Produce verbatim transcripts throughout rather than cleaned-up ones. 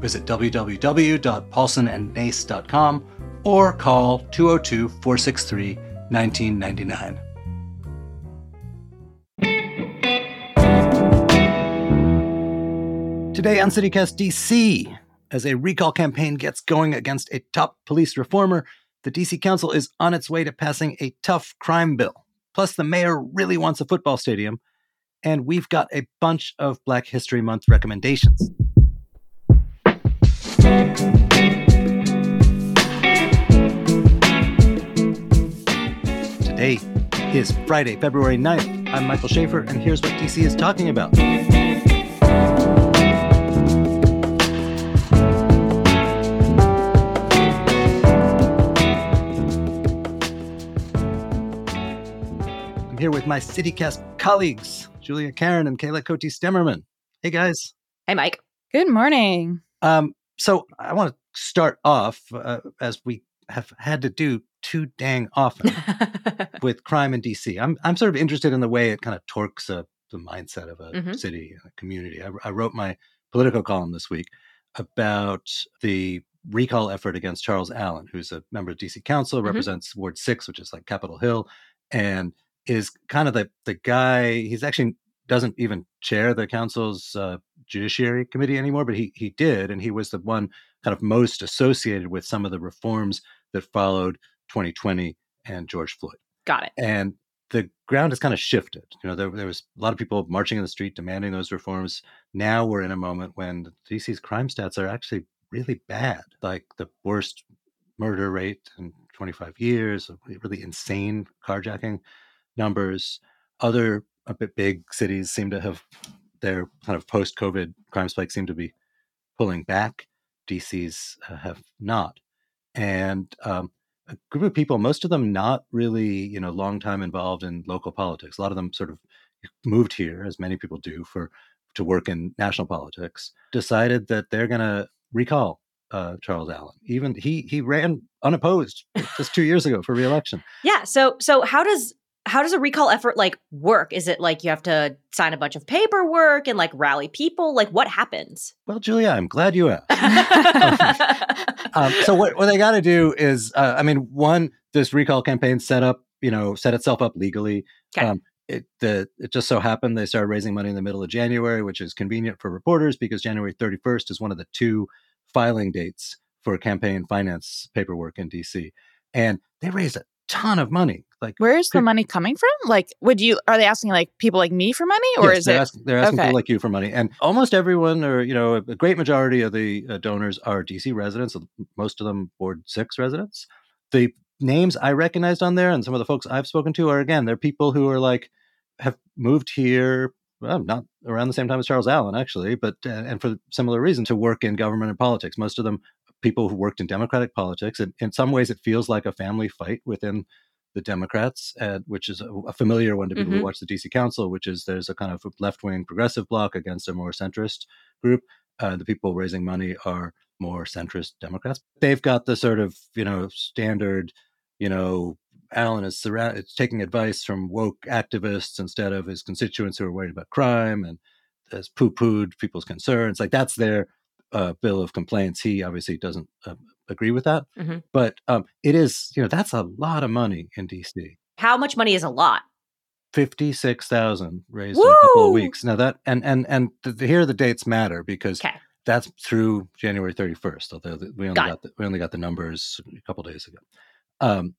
Visit w w w dot paulson and nace dot com or call two oh two, four six three, one nine nine nine. Today on CityCast D C, as a recall campaign gets going against a top police reformer, the D C Council is on its way to passing a tough crime bill. Plus, the mayor really wants a football stadium, and we've got a bunch of Black History Month recommendations. Today is Friday, February ninth. I'm Michael Schaefer, and here's what D C is talking about. I'm here with my CityCast colleagues, Julia Karen and Kayla Cote Stemmerman. Hey, guys. Hey, Mike. Good morning. Um, so I want to start off, uh, as we have had to do too dang often, with crime in D C. I'm I'm sort of interested in the way it kind of torques a, the mindset of a mm-hmm. city, a community. I, I wrote my political column this week about the recall effort against Charles Allen, who's a member of D C Council, mm-hmm. represents Ward six, which is like Capitol Hill, and is kind of the, the guy. He's actually doesn't even chair the council's uh, judiciary committee anymore, but he he did, and he was the one kind of most associated with some of the reforms that followed twenty twenty and George Floyd. Got it. And the ground has kind of shifted. You know, there, there was a lot of people marching in the street demanding those reforms. Now we're in a moment when D C's crime stats are actually really bad, like the worst murder rate in twenty-five years, really insane carjacking numbers. Other a bit big cities seem to have their kind of post-COVID crime spike seem to be pulling back. D C's uh, have not. And um, a group of people, most of them not really, you know, long time involved in local politics. A lot of them sort of moved here, as many people do, for to work in national politics, decided that they're going to recall Uh, Charles Allen. Even he he ran unopposed just two years ago for re-election. Yeah. So so how does how does a recall effort like work? Is it like you have to sign a bunch of paperwork and like rally people? Like what happens? Well, Julia, I'm glad you asked. um, so what, what they got to do is, uh, I mean, one, this recall campaign set up, you know, set itself up legally. Okay. Um, it, the, it just so happened they started raising money in the middle of January, which is convenient for reporters because January thirty-first is one of the two filing dates for campaign finance paperwork in D C. And they raised a ton of money. Like, where's the money coming from? Like, would you, are they asking like people like me for money, or yes, is they're it? Asking, they're asking okay. people like you for money. And almost everyone, or, you know, a great majority of the uh, donors are D C residents, most of them Ward six residents. The names I recognized on there and some of the folks I've spoken to are, again, they're people who are like, have moved here, well, not around the same time as Charles Allen, actually, but, uh, and for similar reason, to work in government and politics. Most of them, people who worked in Democratic politics. And in some ways, it feels like a family fight within the Democrats, uh, which is a, a familiar one to people mm-hmm. who watch the D C Council, which is there's a kind of left-wing progressive bloc against a more centrist group. Uh, the people raising money are more centrist Democrats. They've got the sort of, you know, standard, you know, Allen is surra- it's taking advice from woke activists instead of his constituents who are worried about crime, and has poo-pooed people's concerns. Like, that's their uh, bill of complaints. He obviously doesn't uh, agree with that. Mm-hmm. But um, it is, you know, that's a lot of money in D C. How much money is a lot? fifty-six thousand dollars raised Woo! In a couple of weeks. Now that, and, and, and th- here the dates matter because okay. that's through January thirty-first, although the, we, only got got the, we only got the numbers a couple of days ago. Um,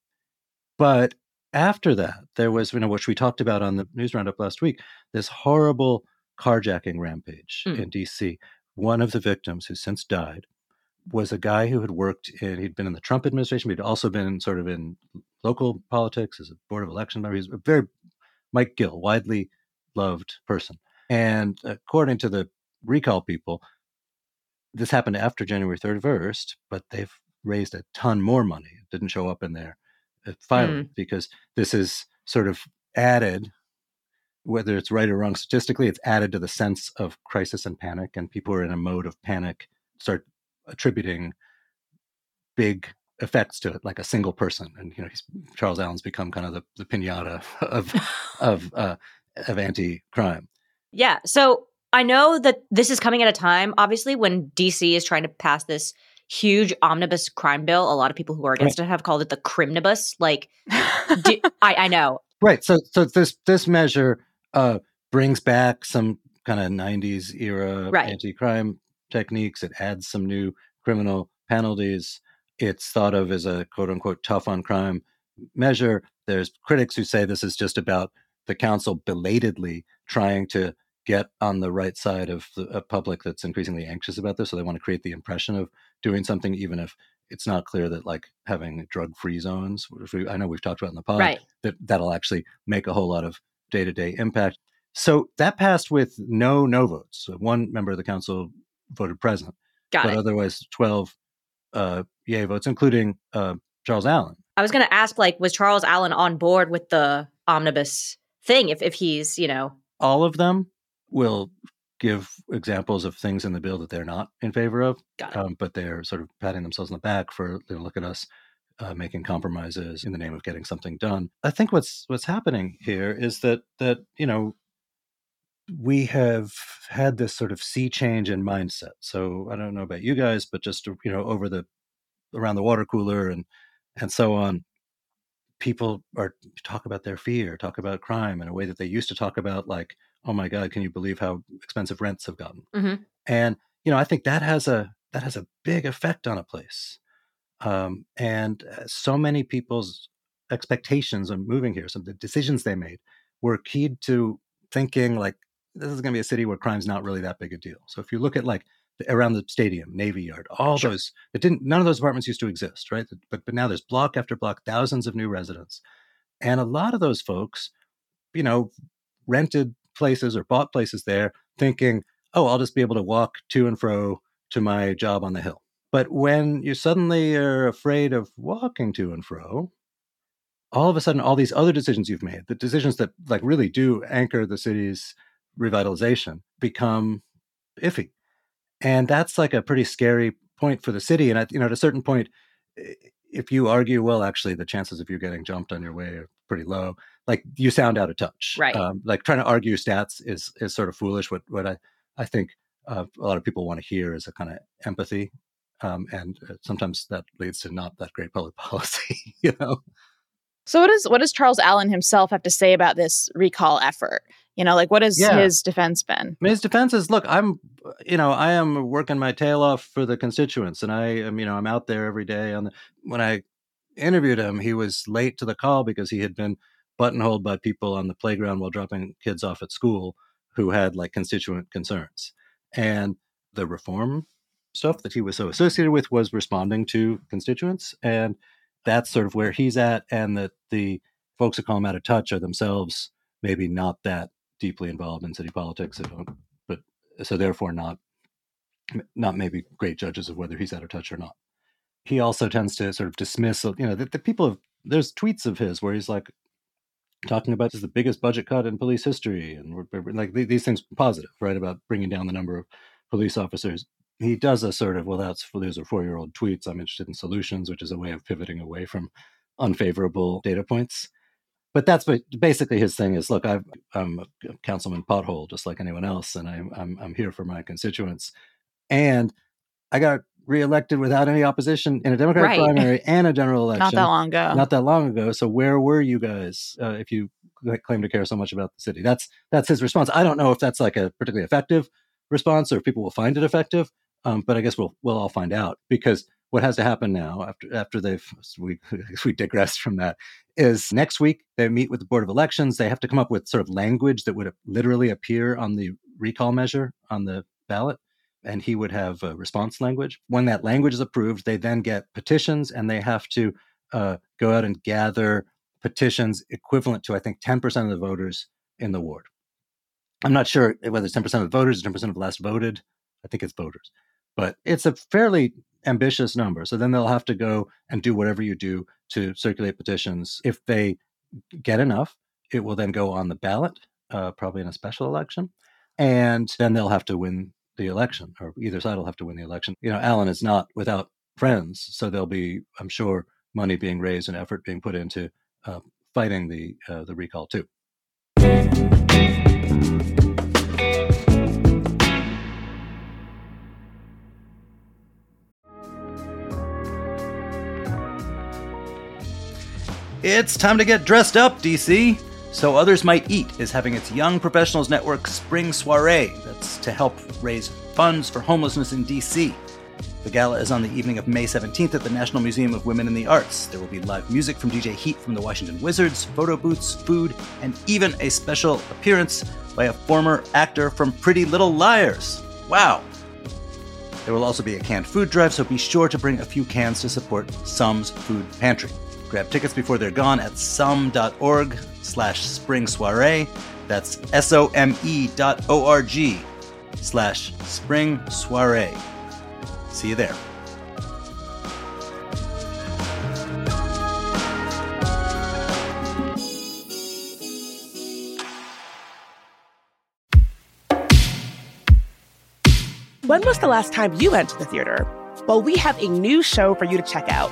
But after that, there was, you know, which we talked about on the news roundup last week, this horrible carjacking rampage mm. in D C. One of the victims, who's since died, was a guy who had worked in, he'd been in the Trump administration, but he'd also been sort of in local politics as a board of election member. He's a very, Mike Gill, widely loved person. And according to the recall people, this happened after January thirty-first, but they've raised a ton more money. It didn't show up in their filing mm. because this is sort of added, whether it's right or wrong statistically, it's added to the sense of crisis and panic, and people who are in a mode of panic start attributing big effects to it, like a single person. And, you know, he's, Charles Allen's become kind of the, the pinata of, of, uh, of anti-crime. Yeah. So I know that this is coming at a time, obviously, when D C is trying to pass this huge omnibus crime bill. A lot of people who are against right. it have called it the crimnibus. Like, do, I, I know. Right. So, so this, this measure uh, brings back some kind of nineties era right. anti-crime techniques. It adds some new criminal penalties. It's thought of as a quote unquote tough on crime measure. There's critics who say this is just about the council belatedly trying to get on the right side of the, a public that's increasingly anxious about this. So they want to create the impression of doing something, even if it's not clear that, like, having drug-free zones, which we, I know we've talked about in the pod, right. that that'll actually make a whole lot of day-to-day impact. So that passed with no no votes. So one member of the council voted present, Got but it. otherwise twelve uh, yay votes, including uh, Charles Allen. I was going to ask, like, was Charles Allen on board with the omnibus thing? If if he's, you know, all of them will give examples of things in the bill that they're not in favor of, um, but they're sort of patting themselves on the back for, you know, look at us uh, making compromises in the name of getting something done. I think what's what's happening here is that that you know we have had this sort of sea change in mindset. So I don't know about you guys, but just you know over the around the water cooler and and so on, people are talk about their fear, talk about crime in a way that they used to talk about, like, oh my God, can you believe how expensive rents have gotten? Mm-hmm. And, you know, I think that has a, that has a big effect on a place. Um, and so many people's expectations on moving here, some of the decisions they made were keyed to thinking like, this is going to be a city where crime's not really that big a deal. So if you look at like the, around the stadium, Navy Yard, all sure. those, it didn't, none of those apartments used to exist, right? But, but now there's block after block, thousands of new residents. And a lot of those folks, you know, rented places or bought places there thinking, oh, I'll just be able to walk to and fro to my job on the hill. But when you suddenly are afraid of walking to and fro, all of a sudden, all these other decisions you've made, the decisions that like really do anchor the city's revitalization, become iffy. And that's like a pretty scary point for the city. And at, you know, at a certain point, if you argue, well, actually, the chances of you getting jumped on your way are pretty low, like you sound out of touch. Right. Um, like trying to argue stats is is sort of foolish. What what I, I think uh, a lot of people want to hear is a kind of empathy. Um, and uh, sometimes that leads to not that great public policy, you know? So what, is, what does Charles Allen himself have to say about this recall effort? You know, like what has yeah. his defense been? I mean, his defense is, look, I'm, you know, I am working my tail off for the constituents, and I am, you know, I'm out there every day. On the, when I interviewed him, he was late to the call because he had been buttonholed by people on the playground while dropping kids off at school who had like constituent concerns. And the reform stuff that he was so associated with was responding to constituents. And that's sort of where he's at. And that the folks that call him out of touch are themselves maybe not that deeply involved in city politics, but so therefore not not maybe great judges of whether he's out of touch or not. He also tends to sort of dismiss, you know, the, the people have, there's tweets of his where he's like talking about this is the biggest budget cut in police history, and we're, we're, like these things positive, right, about bringing down the number of police officers. He does a sort of, well, that's those are four-year-old tweets. I'm interested in solutions, which is a way of pivoting away from unfavorable data points. But that's basically his thing is, look, I've, I'm a councilman pothole, just like anyone else, and I'm, I'm I'm here for my constituents. And I got reelected without any opposition in a Democratic right. primary and a general election. Not that long ago. Not that long ago. So where were you guys uh, if you claim to care so much about the city? That's that's his response. I don't know if that's like a particularly effective response or if people will find it effective, um, but I guess we'll we'll all find out, because what has to happen now after after they've we we digressed from that is next week they meet with the Board of Elections. They have to come up with sort of language that would literally appear on the recall measure on the ballot, and he would have a response language. When that language is approved, they then get petitions, and they have to uh, go out and gather petitions equivalent to I think ten percent of the voters in the ward. I'm not sure whether it's ten percent of the voters or ten percent of the last voted. I think it's voters. But it's a fairly ambitious number. So then they'll have to go and do whatever you do to circulate petitions. If they get enough, it will then go on the ballot, uh, probably in a special election. And then they'll have to win the election, or either side will have to win the election. You know, Allen is not without friends. So there'll be, I'm sure, money being raised and effort being put into uh, fighting the uh, the recall too. It's time to get dressed up, D C. So Others Might Eat is having its Young Professionals Network Spring Soiree. That's to help raise funds for homelessness in D C. The gala is on the evening of May seventeenth at the National Museum of Women in the Arts. There will be live music from D J Heat from the Washington Wizards, photo booths, food, and even a special appearance by a former actor from Pretty Little Liars. Wow! There will also be a canned food drive, so be sure to bring a few cans to support Sum's Food Pantry. Grab tickets before they're gone at some.org slash spring soiree. That's S-O-M-E dot O-R-G slash spring soiree. See you there. When was the last time you went to the theater? Well, we have a new show for you to check out.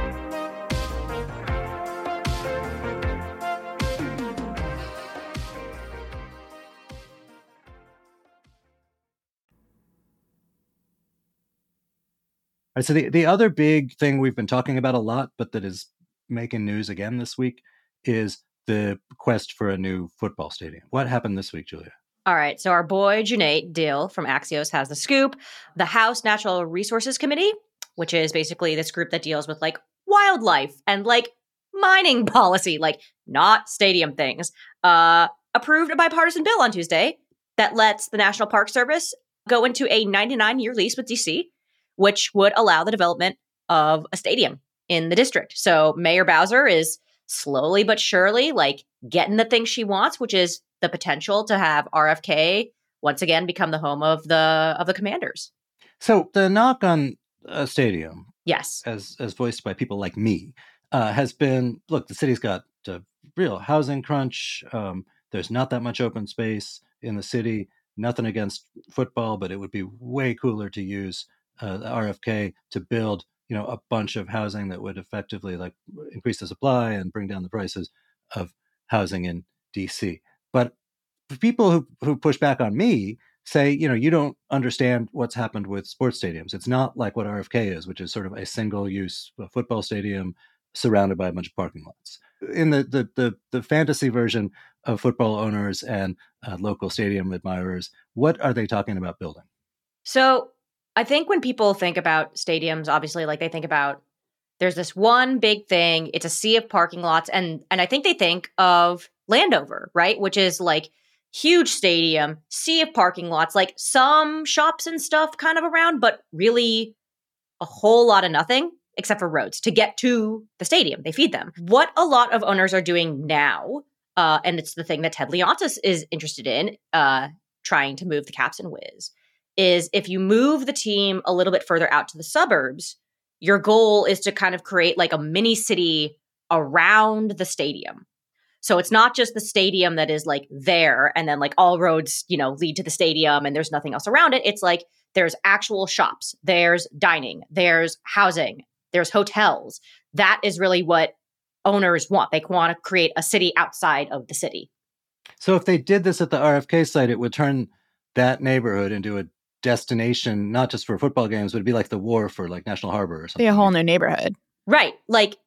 All right, so the, the other big thing we've been talking about a lot, but that is making news again this week, is the quest for a new football stadium. What happened this week, Julia? All right, so our boy Junaid Dill from Axios has the scoop. The House Natural Resources Committee, which is basically this group that deals with like wildlife and like mining policy, like not stadium things, uh, approved a bipartisan bill on Tuesday that lets the National Park Service go into a ninety-nine year lease with D C, which would allow the development of a stadium in the district. So Mayor Bowser is slowly but surely like getting the thing she wants, which is the potential to have R F K once again become the home of the of the Commanders. So the knock on a stadium, yes, as as voiced by people like me, uh, has been, look, the city's got a real housing crunch. Um, there's not that much open space in the city. Nothing against football, but it would be way cooler to use Uh, R F K to build, you know, a bunch of housing that would effectively like increase the supply and bring down the prices of housing in D C. But people who, who push back on me say, you know, you don't understand what's happened with sports stadiums. It's not like what R F K is, which is sort of a single use football stadium surrounded by a bunch of parking lots. In the the the, the fantasy version of football owners and uh, local stadium admirers, what are they talking about building? So I think when people think about stadiums, obviously, like they think about there's this one big thing. It's a sea of parking lots. And and I think they think of Landover, right? Which is like huge stadium, sea of parking lots, like some shops and stuff kind of around, but really a whole lot of nothing except for roads to get to the stadium. They feed them. What a lot of owners are doing now, uh, and it's the thing that Ted Leonsis is interested in, uh, trying to move the Caps and Whiz, is if you move the team a little bit further out to the suburbs, your goal is to kind of create like a mini city around the stadium. So it's not just the stadium that is like there and then like all roads, you know, lead to the stadium and there's nothing else around it. It's like there's actual shops, there's dining, there's housing, there's hotels. That is really what owners want. They want to create a city outside of the city. So if they did this at the R F K site, it would turn that neighborhood into a destination, not just for football games, but it'd be like the Wharf or like National Harbor or something. Be a whole new neighborhood. Right. Like,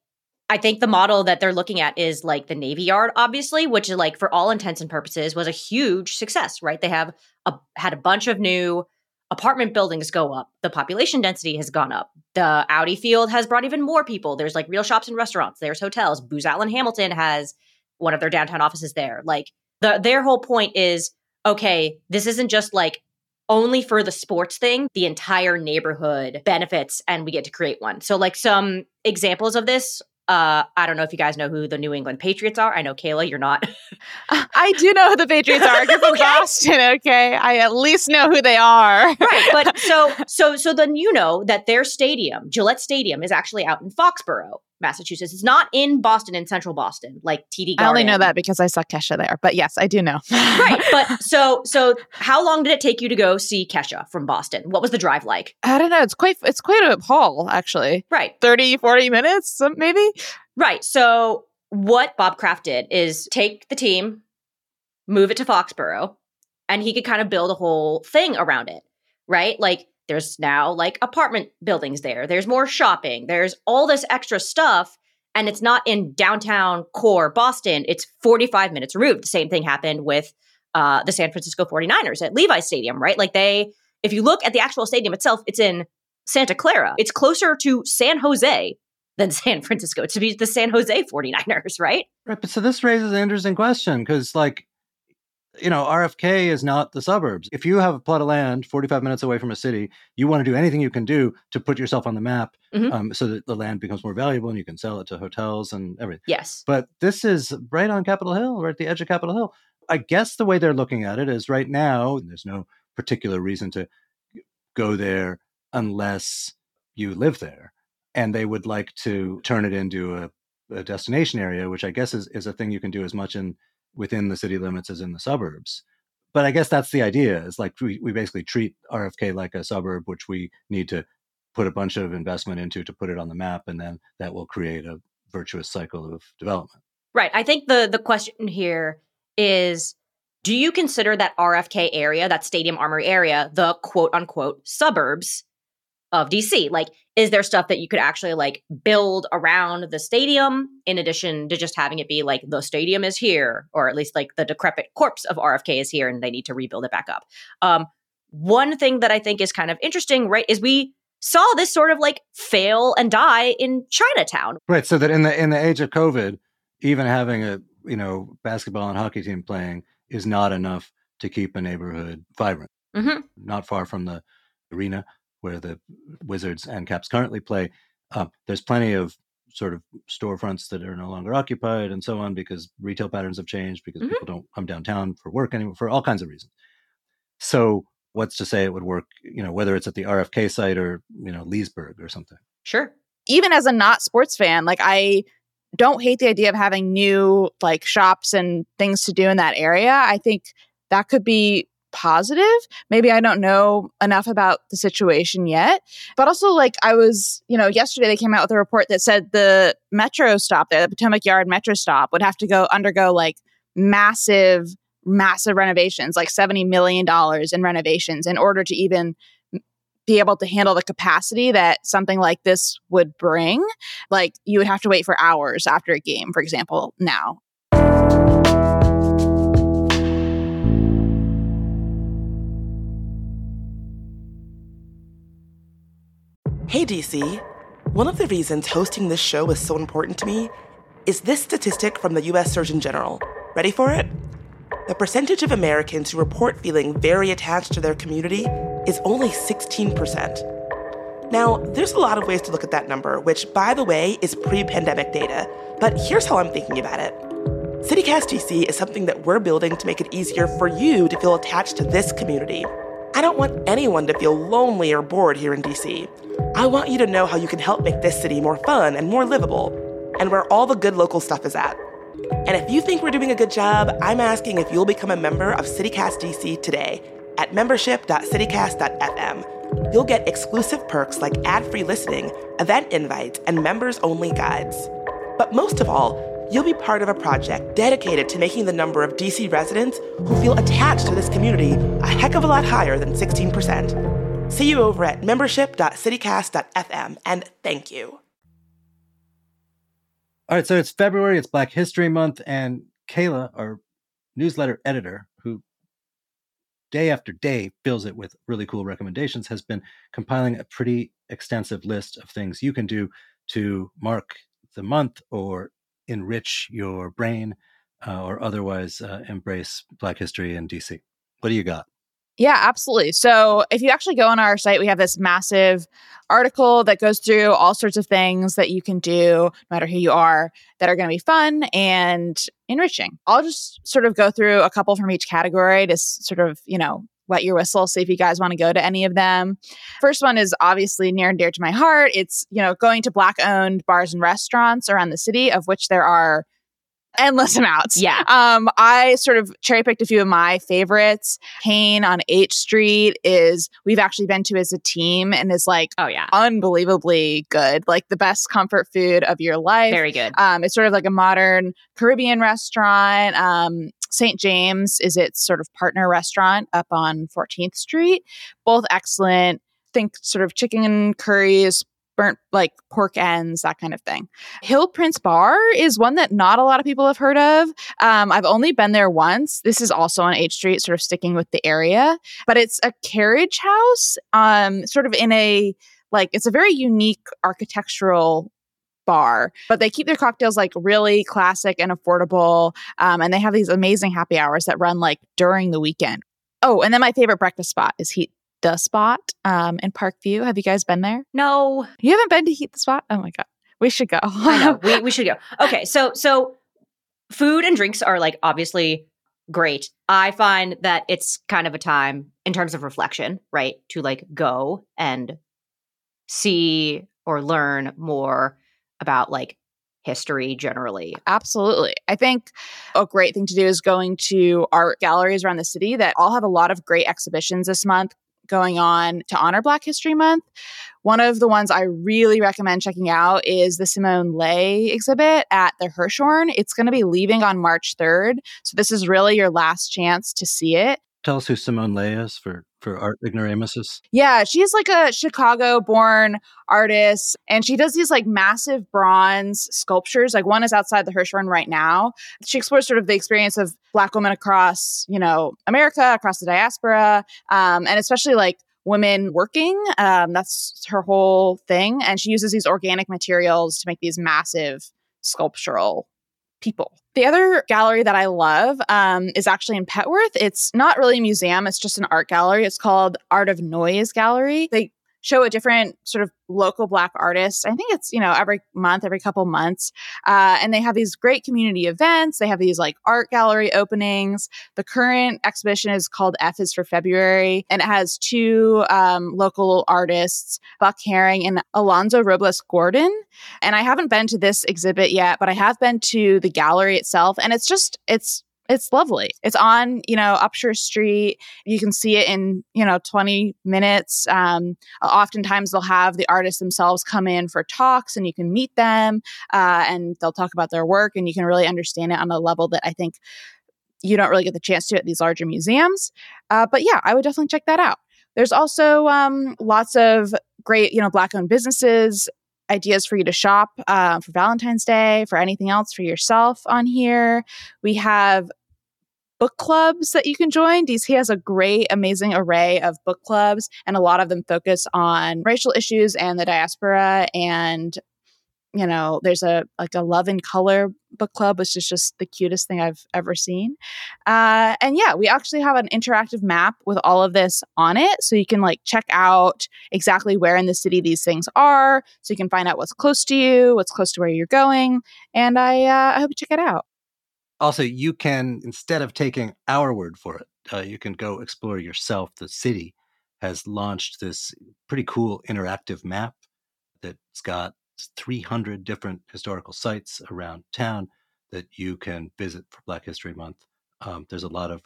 I think the model that they're looking at is like the Navy Yard, obviously, which is like for all intents and purposes was a huge success, right? They have a, had a bunch of new apartment buildings go up, the population density has gone up. The Audi field has brought even more people. There's like real shops and restaurants. There's hotels. Booz Allen Hamilton has one of their downtown offices there. Like the, their whole point is, okay, this isn't just like only for the sports thing. The entire neighborhood benefits and we get to create one. So like some examples of this, Uh, I don't know if you guys know who the New England Patriots are. I know, Kayla, you're not. I do know who the Patriots are. You're from okay. Boston, okay? I at least know who they are. Right, but so so so then you know that their stadium, Gillette Stadium, is actually out in Foxborough, Massachusetts. It's not in Boston, in central Boston, like T D Garden. I only know that because I saw Kesha there, but yes, I do know. Right, but so so how long did it take you to go see Kesha from Boston? What was the drive like? I don't know. It's quite it's quite a haul, actually. Right. thirty, forty minutes, maybe? Right. So what Bob Kraft did is take the team, move it to Foxborough, and he could kind of build a whole thing around it, right? Like there's now like apartment buildings there. There's more shopping. There's all this extra stuff. And it's not in downtown core Boston. It's forty-five minutes removed. The same thing happened with uh, the San Francisco forty-niners at Levi's Stadium, right? Like they, if you look at the actual stadium itself, it's in Santa Clara. It's closer to San Jose than San Francisco, to be the San Jose forty-niners, right? Right. But so this raises an interesting question because, like, you know, R F K is not the suburbs. If you have a plot of land forty-five minutes away from a city, you want to do anything you can do to put yourself on the map mm-hmm. um, so that the land becomes more valuable and you can sell it to hotels and everything. Yes. But this is right on Capitol Hill, right at the edge of Capitol Hill. I guess the way they're looking at it is right now, there's no particular reason to go there unless you live there. And they would like to turn it into a, a destination area, which I guess is, is a thing you can do as much in within the city limits as in the suburbs. But I guess that's the idea. It's like we, we basically treat R F K like a suburb, which we need to put a bunch of investment into to put it on the map. And then that will create a virtuous cycle of development. Right. I think the the question here is, do you consider that R F K area, that Stadium Armory area, the quote unquote suburbs of D C? Like, is there stuff that you could actually like build around the stadium in addition to just having it be like the stadium is here, or at least like the decrepit corpse of R F K is here and they need to rebuild it back up? Um, one thing that I think is kind of interesting, right, is we saw this sort of like fail and die in Chinatown. Right. So that in the in the age of COVID, even having a, you know, basketball and hockey team playing is not enough to keep a neighborhood vibrant. Mm-hmm. Not far from the arena where the Wizards and Caps currently play, uh, there's plenty of sort of storefronts that are no longer occupied and so on because retail patterns have changed, because mm-hmm. people don't come downtown for work anymore, for all kinds of reasons. So what's to say it would work, you know, whether it's at the R F K site or, you know, Leesburg or something? Sure. Even as a not sports fan, like I don't hate the idea of having new like shops and things to do in that area. I think that could be positive. Maybe I don't know enough about the situation yet. But also, like, I was, you know, yesterday they came out with a report that said the metro stop there, the Potomac Yard metro stop, would have to go undergo like massive, massive renovations, like seventy million dollars in renovations in order to even be able to handle the capacity that something like this would bring. Like, you would have to wait for hours after a game, for example, now. Hey, D C. One of the reasons hosting this show is so important to me is this statistic from the U S Surgeon General. Ready for it? The percentage of Americans who report feeling very attached to their community is only sixteen percent. Now, there's a lot of ways to look at that number, which, by the way, is pre-pandemic data. But here's how I'm thinking about it. CityCast D C is something that we're building to make it easier for you to feel attached to this community. I don't want anyone to feel lonely or bored here in D C. I want you to know how you can help make this city more fun and more livable, and where all the good local stuff is at. And if you think we're doing a good job, I'm asking if you'll become a member of CityCast D C today at membership dot citycast dot f m. You'll get exclusive perks like ad-free listening, event invites, and members-only guides. But most of all, you'll be part of a project dedicated to making the number of D C residents who feel attached to this community a heck of a lot higher than sixteen percent. See you over at membership dot citycast dot f m, and thank you. All right, so it's February, it's Black History Month, and Kayla, our newsletter editor, who day after day fills it with really cool recommendations, has been compiling a pretty extensive list of things you can do to mark the month or enrich your brain uh, or otherwise uh, embrace Black history in D C. What do you got? Yeah, absolutely. So if you actually go on our site, we have this massive article that goes through all sorts of things that you can do, no matter who you are, that are going to be fun and enriching. I'll just sort of go through a couple from each category to sort of, you know, wet your whistle, see if you guys want to go to any of them. First one is obviously near and dear to my heart. It's, you know, going to Black-owned bars and restaurants around the city, of which there are endless amounts. Yeah. Um, I sort of cherry-picked a few of my favorites. Kane on H Street is, we've actually been to as a team and is like, oh yeah, unbelievably good. Like the best comfort food of your life. Very good. Um, it's sort of like a modern Caribbean restaurant. Um, Saint James is its sort of partner restaurant up on fourteenth Street. Both excellent. Think sort of chicken and curries, burnt like pork ends, that kind of thing. Hill Prince Bar is one that not a lot of people have heard of. Um, I've only been there once. This is also on H Street, sort of sticking with the area, but it's a carriage house, um, sort of in a, like, it's a very unique architectural bar, but they keep their cocktails like really classic and affordable. Um, and they have these amazing happy hours that run like during the weekend. Oh, and then my favorite breakfast spot is Heat the Spot um, in Parkview. Have you guys been there? No. You haven't been to Heat the Spot? Oh my God. We should go. I know. We, we should go. Okay. So, so food and drinks are like obviously great. I find that it's kind of a time in terms of reflection, right? To like go and see or learn more about like history generally. Absolutely. I think a great thing to do is going to art galleries around the city that all have a lot of great exhibitions this month going on to honor Black History Month. One of the ones I really recommend checking out is the Simone Leigh exhibit at the Hirshhorn. It's going to be leaving on March third. So this is really your last chance to see it. Tell us who Simone Leigh is for, for art ignoramuses. Yeah, she's like a Chicago-born artist, and she does these like massive bronze sculptures. Like one is outside the Hirshhorn right now. She explores sort of the experience of Black women across, you know, America, across the diaspora, um, and especially like women working. Um, that's her whole thing. And she uses these organic materials to make these massive sculptural people. The other gallery that I love um, is actually in Petworth. It's not really a museum. It's just an art gallery. It's called Art of Noise Gallery. They show a different sort of local Black artist. I think it's, you know, every month, every couple months. Uh, and they have these great community events. They have these like art gallery openings. The current exhibition is called F is for February. And it has two um, local artists, Buck Herring and Alonzo Robles Gordon. And I haven't been to this exhibit yet, but I have been to the gallery itself. And it's just, it's, It's lovely. It's on, you know, Upshur Street. You can see it in, you know, twenty minutes. Um, oftentimes they'll have the artists themselves come in for talks and you can meet them uh, and they'll talk about their work and you can really understand it on a level that I think you don't really get the chance to at these larger museums. Uh, but yeah, I would definitely check that out. There's also um, lots of great, you know, Black-owned businesses, ideas for you to shop uh, for Valentine's Day, for anything else for yourself on here. We have book clubs that you can join. D C has a great, amazing array of book clubs, and a lot of them focus on racial issues and the diaspora. And, you know, there's a like a Love in Color book club, which is just the cutest thing I've ever seen. Uh, and yeah, we actually have an interactive map with all of this on it. So you can like check out exactly where in the city these things are. So you can find out what's close to you, what's close to where you're going. And I, uh, I hope you check it out. Also, you can, instead of taking our word for it, uh, you can go explore yourself. The city has launched this pretty cool interactive map that's got three hundred different historical sites around town that you can visit for Black History Month. Um, there's a lot of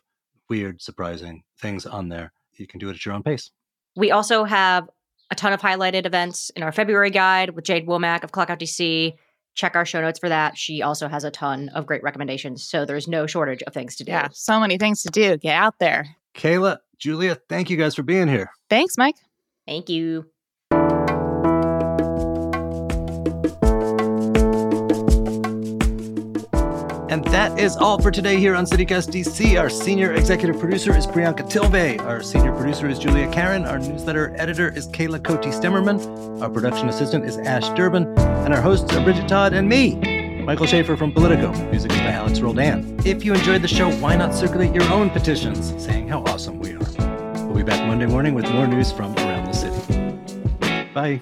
weird, surprising things on there. You can do it at your own pace. We also have a ton of highlighted events in our February guide with Jade Womack of Clockout D C. Check our show notes for that. She also has a ton of great recommendations, so there's no shortage of things to do. Yeah, so many things to do. Get out there. Kayla, Julia, thank you guys for being here. Thanks, Mike. Thank you. And that is all for today here on CityCast D C. Our senior executive producer is Priyanka Tilbe. Our senior producer is Julia Karen. Our newsletter editor is Kayla Cote Stemmerman. Our production assistant is Ash Durbin. And our hosts are Bridget Todd and me, Michael Schaefer from Politico. Music is by Alex Roldan. If you enjoyed the show, why not circulate your own petitions saying how awesome we are? We'll be back Monday morning with more news from around the city. Bye.